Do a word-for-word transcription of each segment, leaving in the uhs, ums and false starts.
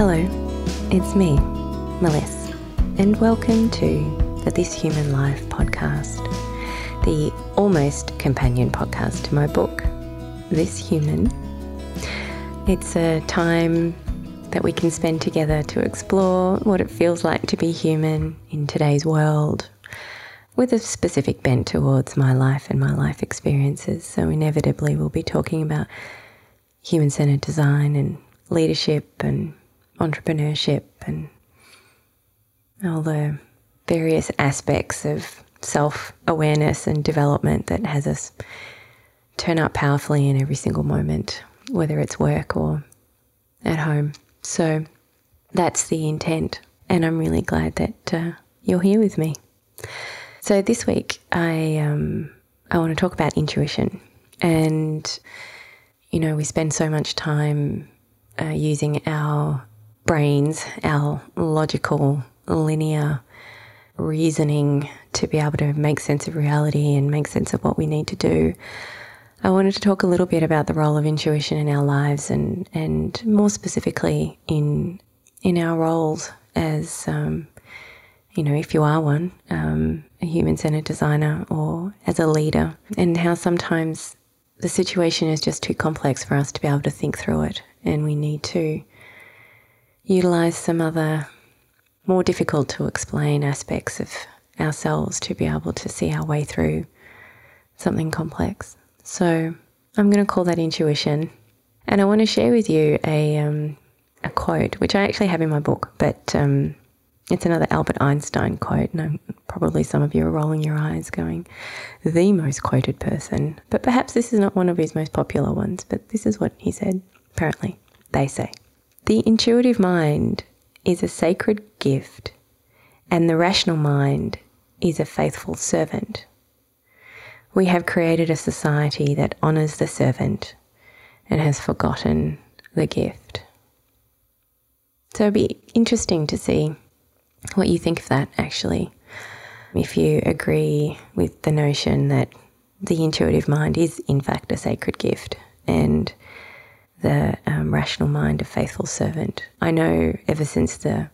Hello, it's me, Melissa, and welcome to the This Human Life podcast, the almost companion podcast to my book, This Human. It's a time that we can spend together to explore what it feels like to be human in today's world, with a specific bent towards my life and my life experiences. So inevitably we'll be talking about human-centered design and leadership and entrepreneurship and all the various aspects of self-awareness and development that has us turn up powerfully in every single moment, whether it's work or at home. So that's the intent, and I'm really glad that uh, you're here with me. So this week I um, I want to talk about intuition, and you know, we spend so much time uh, using our brains, our logical, linear reasoning to be able to make sense of reality and make sense of what we need to do. I wanted to talk a little bit about the role of intuition in our lives, and and more specifically in in our roles as um, you know, if you are one, um, a human-centered designer or as a leader, and how sometimes the situation is just too complex for us to be able to think through it, and we need to utilize some other more difficult to explain aspects of ourselves to be able to see our way through something complex. So I'm going to call that intuition, and I want to share with you a um, a quote which I actually have in my book, but um, it's another Albert Einstein quote, and I'm, probably some of you are rolling your eyes going, the most quoted person, but perhaps this is not one of his most popular ones, but this is what he said, apparently. They say, "The intuitive mind is a sacred gift, and the rational mind is a faithful servant. We have created a society that honors the servant and has forgotten the gift." So it'd be interesting to see what you think of that, actually, if you agree with the notion that the intuitive mind is in fact a sacred gift and the um, rational mind a faithful servant. I know ever since the,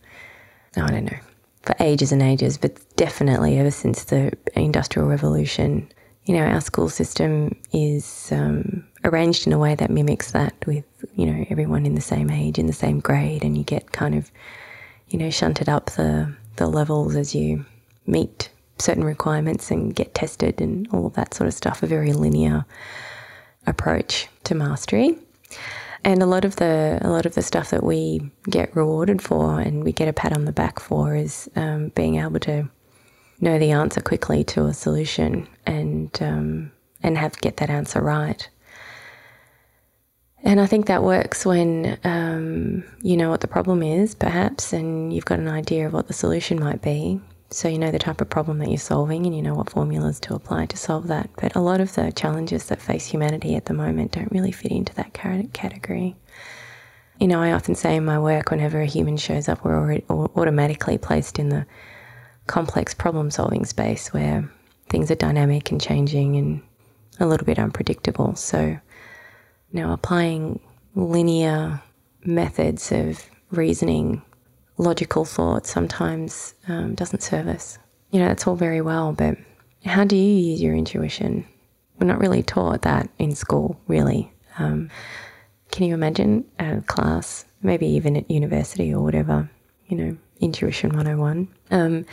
oh, I don't know, for ages and ages, but definitely ever since the Industrial Revolution, you know, our school system is um, arranged in a way that mimics that, with, you know, everyone in the same age, in the same grade, and you get kind of, you know, shunted up the, the levels as you meet certain requirements and get tested and all of that sort of stuff, a very linear approach to mastery. And a lot of the a lot of the stuff that we get rewarded for and we get a pat on the back for is um, being able to know the answer quickly to a solution and um, and have get that answer right. And I think that works when um, you know what the problem is, perhaps, and you've got an idea of what the solution might be. So you know the type of problem that you're solving and you know what formulas to apply to solve that. But a lot of the challenges that face humanity at the moment don't really fit into that category. You know, I often say in my work, whenever a human shows up, we're already automatically placed in the complex problem-solving space where things are dynamic and changing and a little bit unpredictable. So now applying linear methods of reasoning, logical thought, sometimes um, doesn't serve us. You know, that's all very well, but how do you use your intuition? We're not really taught that in school, really. Um, can you imagine a class, maybe even at university or whatever, you know, Intuition one oh one? Um,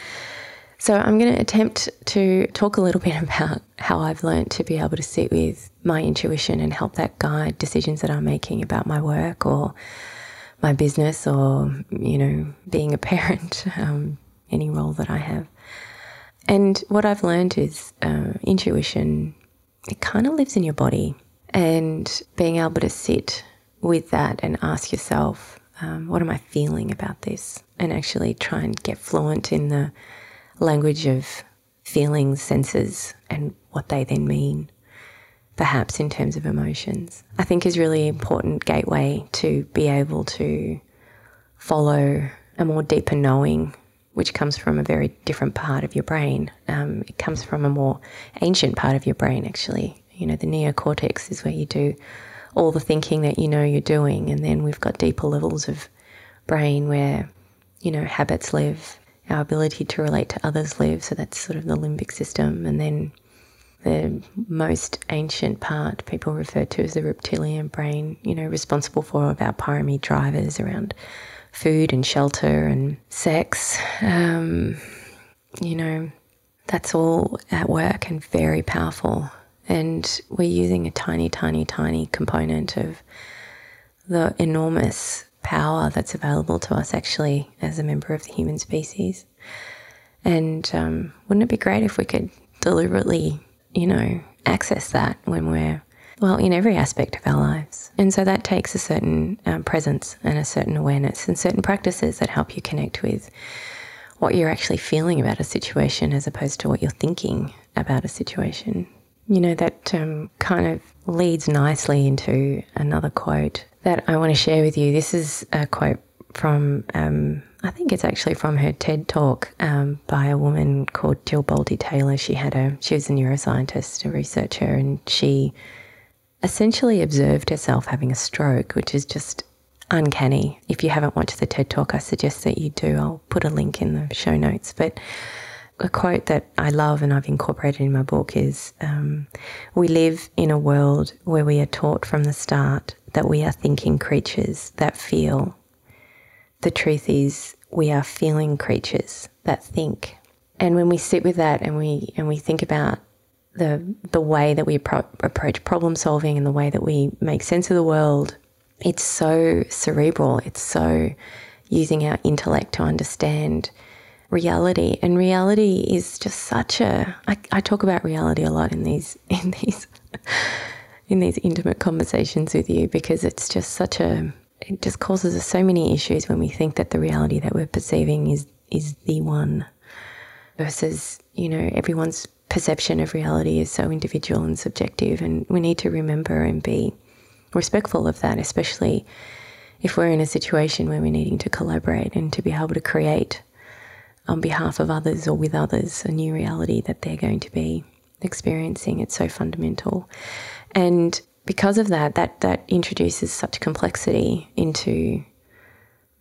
so I'm going to attempt to talk a little bit about how I've learned to be able to sit with my intuition and help that guide decisions that I'm making about my work or my business or, you know, being a parent, um, any role that I have. And what I've learned is uh, intuition, it kind of lives in your body, and being able to sit with that and ask yourself, um, what am I feeling about this? And actually try and get fluent in the language of feelings, senses, and what they then mean, perhaps in terms of emotions, I think is really important gateway to be able to follow a more deeper knowing, which comes from a very different part of your brain. Um, it comes from a more ancient part of your brain, actually. You know, the neocortex is where you do all the thinking that you know you're doing, and then we've got deeper levels of brain where, you know, habits live, our ability to relate to others live. So that's sort of the limbic system. And then the most ancient part people refer to as the reptilian brain, you know, responsible for our pyramid drivers around food and shelter and sex. Um, you know, that's all at work and very powerful. And we're using a tiny, tiny, tiny component of the enormous power that's available to us actually as a member of the human species. And um, wouldn't it be great if we could deliberately, you know, access that when we're, well, in every aspect of our lives. And so that takes a certain um, presence and a certain awareness and certain practices that help you connect with what you're actually feeling about a situation as opposed to what you're thinking about a situation. You know, that um, kind of leads nicely into another quote that I want to share with you. This is a quote from, um, I think it's actually from her TED Talk um, by a woman called Jill Bolte Taylor. She had a, she was a neuroscientist, a researcher, and she essentially observed herself having a stroke, which is just uncanny. If you haven't watched the TED Talk, I suggest that you do. I'll put a link in the show notes. But a quote that I love and I've incorporated in my book is, um, we live in a world where we are taught from the start that we are thinking creatures that feel. The truth is we are feeling creatures that think. And when we sit with that and we and we think about the the way that we pro- approach problem solving and the way that we make sense of the world, it's so cerebral. It's so using our intellect to understand reality. And reality is just such a, I, I talk about reality a lot in these in these in these intimate conversations with you, because it's just such a, it just causes us so many issues when we think that the reality that we're perceiving is is the one, versus, you know, everyone's perception of reality is so individual and subjective, and we need to remember and be respectful of that, especially if we're in a situation where we're needing to collaborate and to be able to create on behalf of others or with others a new reality that they're going to be experiencing. It's so fundamental. And because of that, that that introduces such complexity into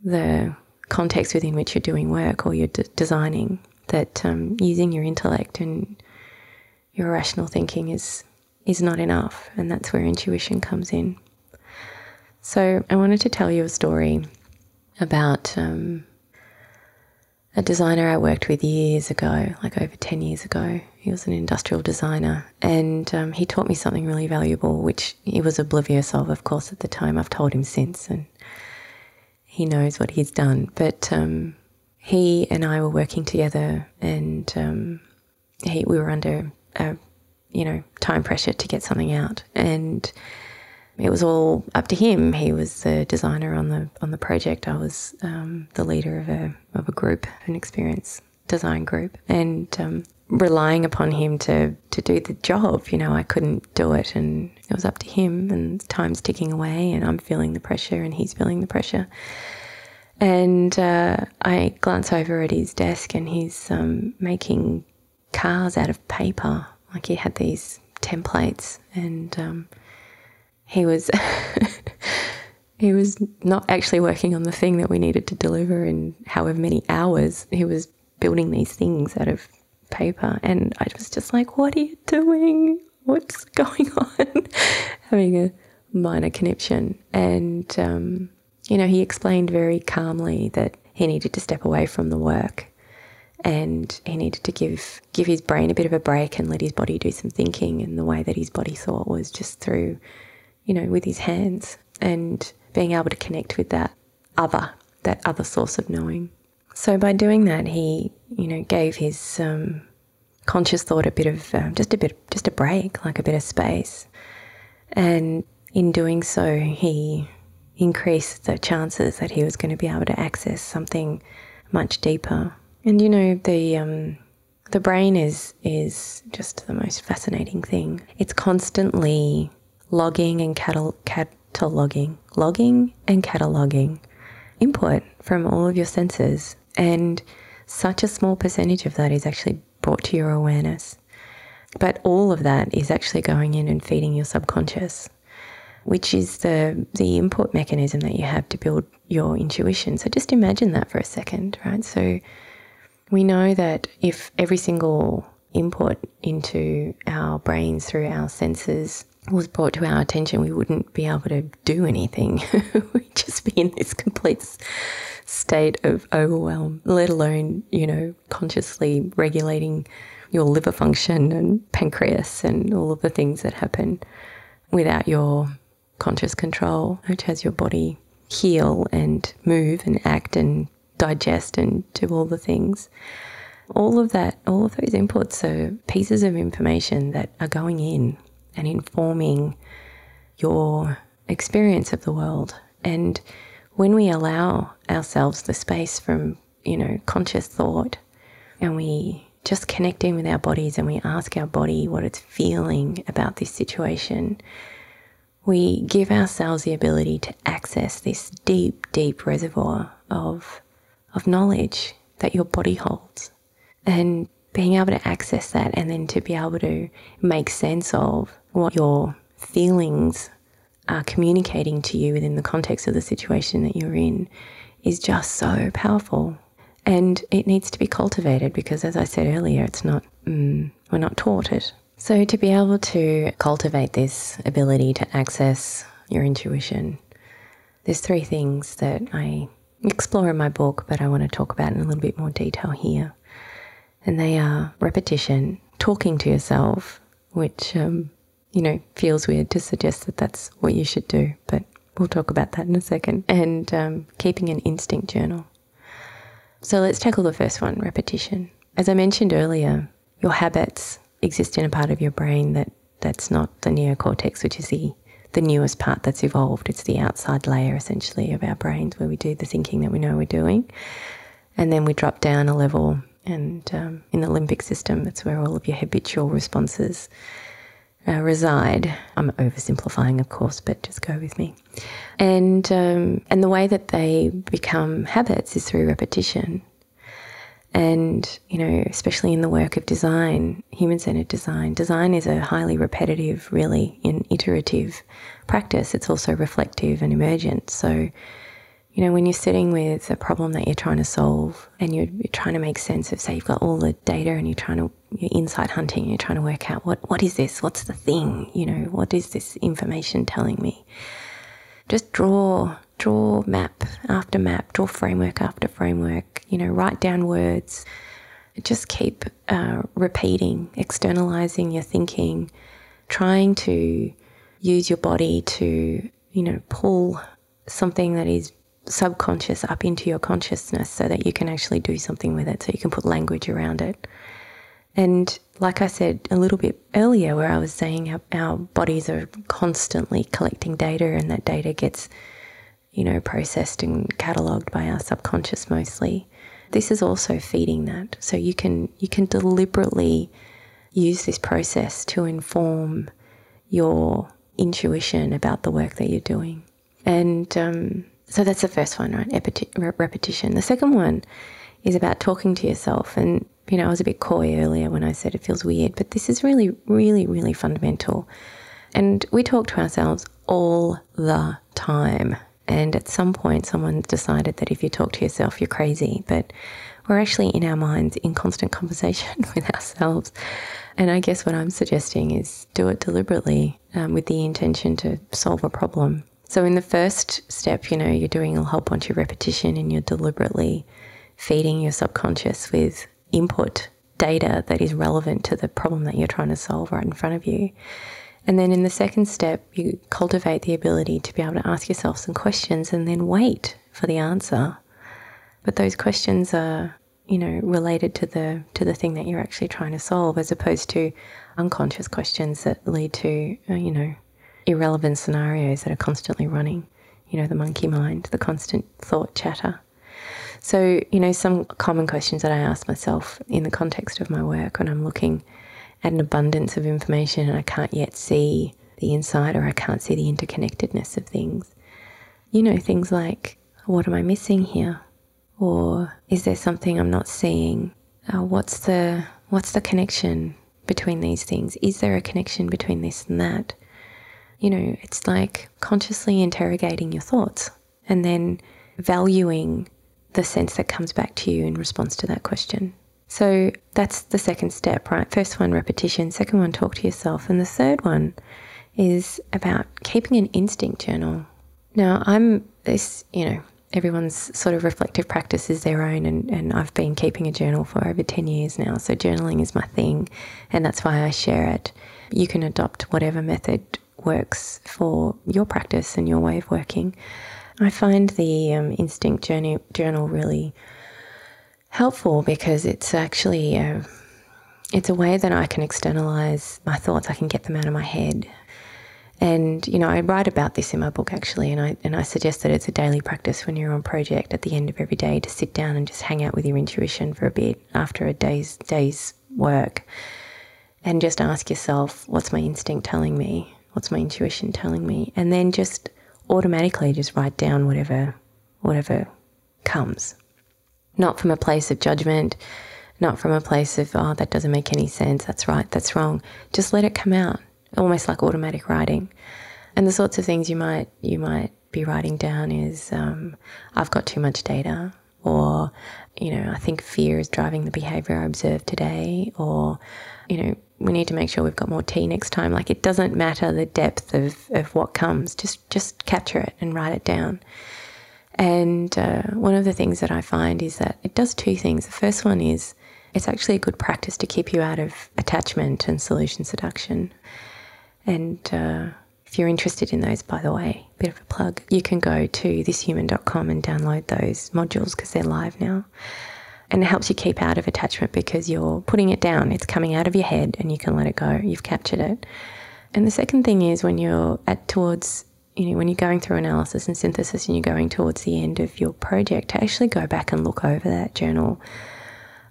the context within which you're doing work or you're d- designing, that um, using your intellect and your rational thinking is is not enough, and that's where intuition comes in. So I wanted to tell you a story about um, a designer I worked with years ago, like over ten years ago. He was an industrial designer, and um, he taught me something really valuable, which he was oblivious of, of course, at the time. I've told him since, and he knows what he's done. But um, he and I were working together, and um, he, we were under, a, you know, time pressure to get something out, and it was all up to him. He was the designer on the on the project. I was um, the leader of a of a group, an experience design group, and um, relying upon him to to do the job. You know, I couldn't do it, and it was up to him. And time's ticking away, and I'm feeling the pressure, and he's feeling the pressure. And uh, I glance over at his desk, and he's um, making cars out of paper. Like, he had these templates, and um, He was he was not actually working on the thing that we needed to deliver in however many hours. He was building these things out of paper. And I was just like, what are you doing? What's going on? Having a minor conniption. And, um, you know, he explained very calmly that he needed to step away from the work and he needed to give give his brain a bit of a break and let his body do some thinking. And the way that his body thought was just through, you know, with his hands, and being able to connect with that other, that other source of knowing. So by doing that, he, you know, gave his um, conscious thought a bit of, uh, just a bit, just a break, like a bit of space. And in doing so, he increased the chances that he was going to be able to access something much deeper. And, you know, the um, the brain is is just the most fascinating thing. It's constantly logging and catal- cataloging, logging and cataloging input from all of your senses. And such a small percentage of that is actually brought to your awareness. But all of that is actually going in and feeding your subconscious. which is the, the input mechanism that you have to build your intuition. So just imagine that for a second, right? So we know that if every single input into our brains through our senses was brought to our attention, we wouldn't be able to do anything. We'd just be in this complete state of overwhelm, let alone, you know, consciously regulating your liver function and pancreas and all of the things that happen without your conscious control, which has your body heal and move and act and digest and do all the things. All of that, all of those inputs are pieces of information that are going in and informing your experience of the world. And when we allow ourselves the space from, you know, conscious thought, and we just connect in with our bodies and we ask our body what it's feeling about this situation, we give ourselves the ability to access this deep, deep reservoir of of knowledge that your body holds. And being able to access that, and then to be able to make sense of what your feelings are communicating to you within the context of the situation that you're in, is just so powerful. And it needs to be cultivated because, as I said earlier, it's not, mm, we're not taught it. So to be able to cultivate this ability to access your intuition, there's three things that I explore in my book, but I want to talk about in a little bit more detail here. And they are repetition, talking to yourself, which, um, you know, feels weird to suggest that that's what you should do, but we'll talk about that in a second, and um, keeping an instinct journal. So let's tackle the first one, repetition. As I mentioned earlier, your habits exist in a part of your brain that, that's not the neocortex, which is the, the newest part that's evolved. It's the outside layer, essentially, of our brains where we do the thinking that we know we're doing. And then we drop down a level, and um, in the limbic system, that's where all of your habitual responses uh, reside. I'm oversimplifying, of course, but just go with me. And um, and the way that they become habits is through repetition. And, you know, especially in the work of design, human-centered design, design is a highly repetitive, really, and iterative practice. It's also reflective and emergent. So, you know, when you're sitting with a problem that you're trying to solve and you're, you're trying to make sense of, say, you've got all the data and you're trying to, you're insight hunting, and you're trying to work out what, what is this? What's the thing? You know, what is this information telling me? Just draw, draw map after map, draw framework after framework, you know, write down words. Just keep uh, repeating, externalizing your thinking, trying to use your body to, you know, pull something that is subconscious up into your consciousness so that you can actually do something with it, so you can put language around it. And like I said a little bit earlier, where I was saying our, our bodies are constantly collecting data, and that data gets, you know, processed and catalogued by our subconscious mostly. This is also feeding that. So you can you can deliberately use this process to inform your intuition about the work that you're doing. And um so that's the first one, right? Repeti- repetition. The second one is about talking to yourself. And, you know, I was a bit coy earlier when I said it feels weird, but this is really, really, really fundamental. And we talk to ourselves all the time. And at some point, someone decided that if you talk to yourself, you're crazy. But we're actually in our minds in constant conversation with ourselves. And I guess what I'm suggesting is do it deliberately, um, with the intention to solve a problem. So in the first step, you know, you're doing a whole bunch of repetition and you're deliberately feeding your subconscious with input data that is relevant to the problem that you're trying to solve right in front of you. And then in the second step, you cultivate the ability to be able to ask yourself some questions and then wait for the answer. But those questions are, you know, related to the to the thing that you're actually trying to solve, as opposed to unconscious questions that lead to, you know, irrelevant scenarios that are constantly running, you know, the monkey mind, the constant thought chatter. So, you know, some common questions that I ask myself in the context of my work when I'm looking at an abundance of information and I can't yet see the insight, or I can't see the interconnectedness of things. You know, things like, what am I missing here? Or is there something I'm not seeing? Uh, what's the what's the connection between these things? Is there a connection between this and that? You know, it's like consciously interrogating your thoughts and then valuing the sense that comes back to you in response to that question. So that's the second step, right? First one, repetition. Second one, talk to yourself. And the third one is about keeping an instinct journal. Now, I'm this, you know, everyone's sort of reflective practice is their own, and, and I've been keeping a journal for over ten years now. So journaling is my thing, and that's why I share it. You can adopt whatever method works for your practice and your way of working. I find the um, instinct journey, journal really helpful because it's actually a, it's a way that I can externalize my thoughts. I can get them out of my head. And, you know, I write about this in my book actually, and I and I suggest that it's a daily practice when you're on project at the end of every day to sit down and just hang out with your intuition for a bit after a day's day's work and just ask yourself, what's my instinct telling me? What's my intuition telling me? And then just automatically just write down whatever whatever comes. Not from a place of judgment, not from a place of, oh, that doesn't make any sense, that's right, that's wrong. Just let it come out, almost like automatic writing. And the sorts of things you might you might be writing down is, um, I've got too much data, or, you know, I think fear is driving the behaviour I observed today, or, you know, we need to make sure we've got more tea next time. Like, it doesn't matter the depth of, of what comes, just, just capture it and write it down. And uh, one of the things that I find is that it does two things. The first one is it's actually a good practice to keep you out of attachment and solution seduction. And uh, if you're interested in those, by the way, bit of a plug, you can go to this human dot com and download those modules because they're live now. And it helps you keep out of attachment because you're putting it down. It's coming out of your head and you can let it go. You've captured it. And the second thing is when you're at towards... you know, when you're going through analysis and synthesis and you're going towards the end of your project, to actually go back and look over that journal,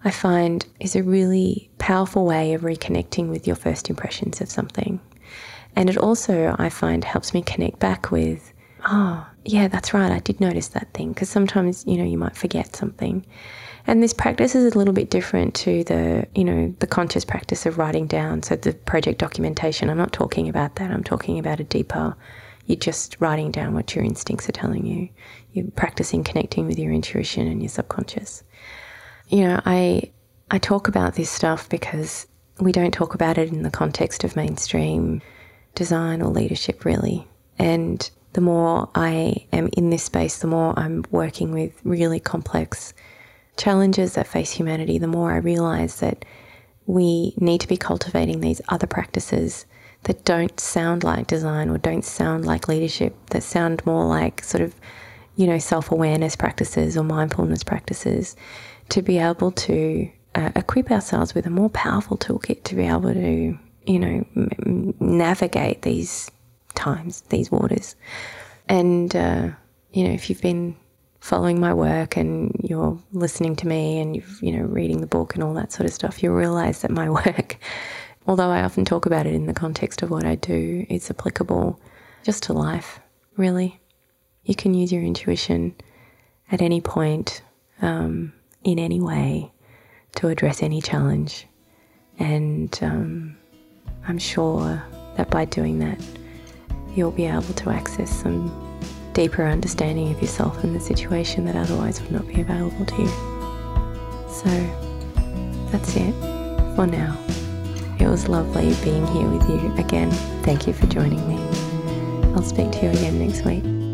I find is a really powerful way of reconnecting with your first impressions of something. And it also, I find, helps me connect back with, oh, yeah, that's right, I did notice that thing. Because sometimes, you know, you might forget something. And this practice is a little bit different to the, you know, the conscious practice of writing down. So the project documentation, I'm not talking about that. I'm talking about a deeper... you're just writing down what your instincts are telling you. You're practicing connecting with your intuition and your subconscious. You know, I I talk about this stuff because we don't talk about it in the context of mainstream design or leadership, really. And the more I am in this space, the more I'm working with really complex challenges that face humanity, the more I realize that we need to be cultivating these other practices that don't sound like design or don't sound like leadership, that sound more like sort of, you know, self-awareness practices or mindfulness practices, to be able to uh, equip ourselves with a more powerful toolkit to be able to, you know, m- navigate these times, these waters. And, uh, you know, if you've been following my work and you're listening to me and you've, you know, reading the book and all that sort of stuff, you'll realise that my work... although I often talk about it in the context of what I do, it's applicable just to life, really. You can use your intuition at any point, um, in any way, to address any challenge. And um, I'm sure that by doing that, you'll be able to access some deeper understanding of yourself and the situation that otherwise would not be available to you. So that's it for now. It was lovely being here with you again. Thank you for joining me. I'll speak to you again next week.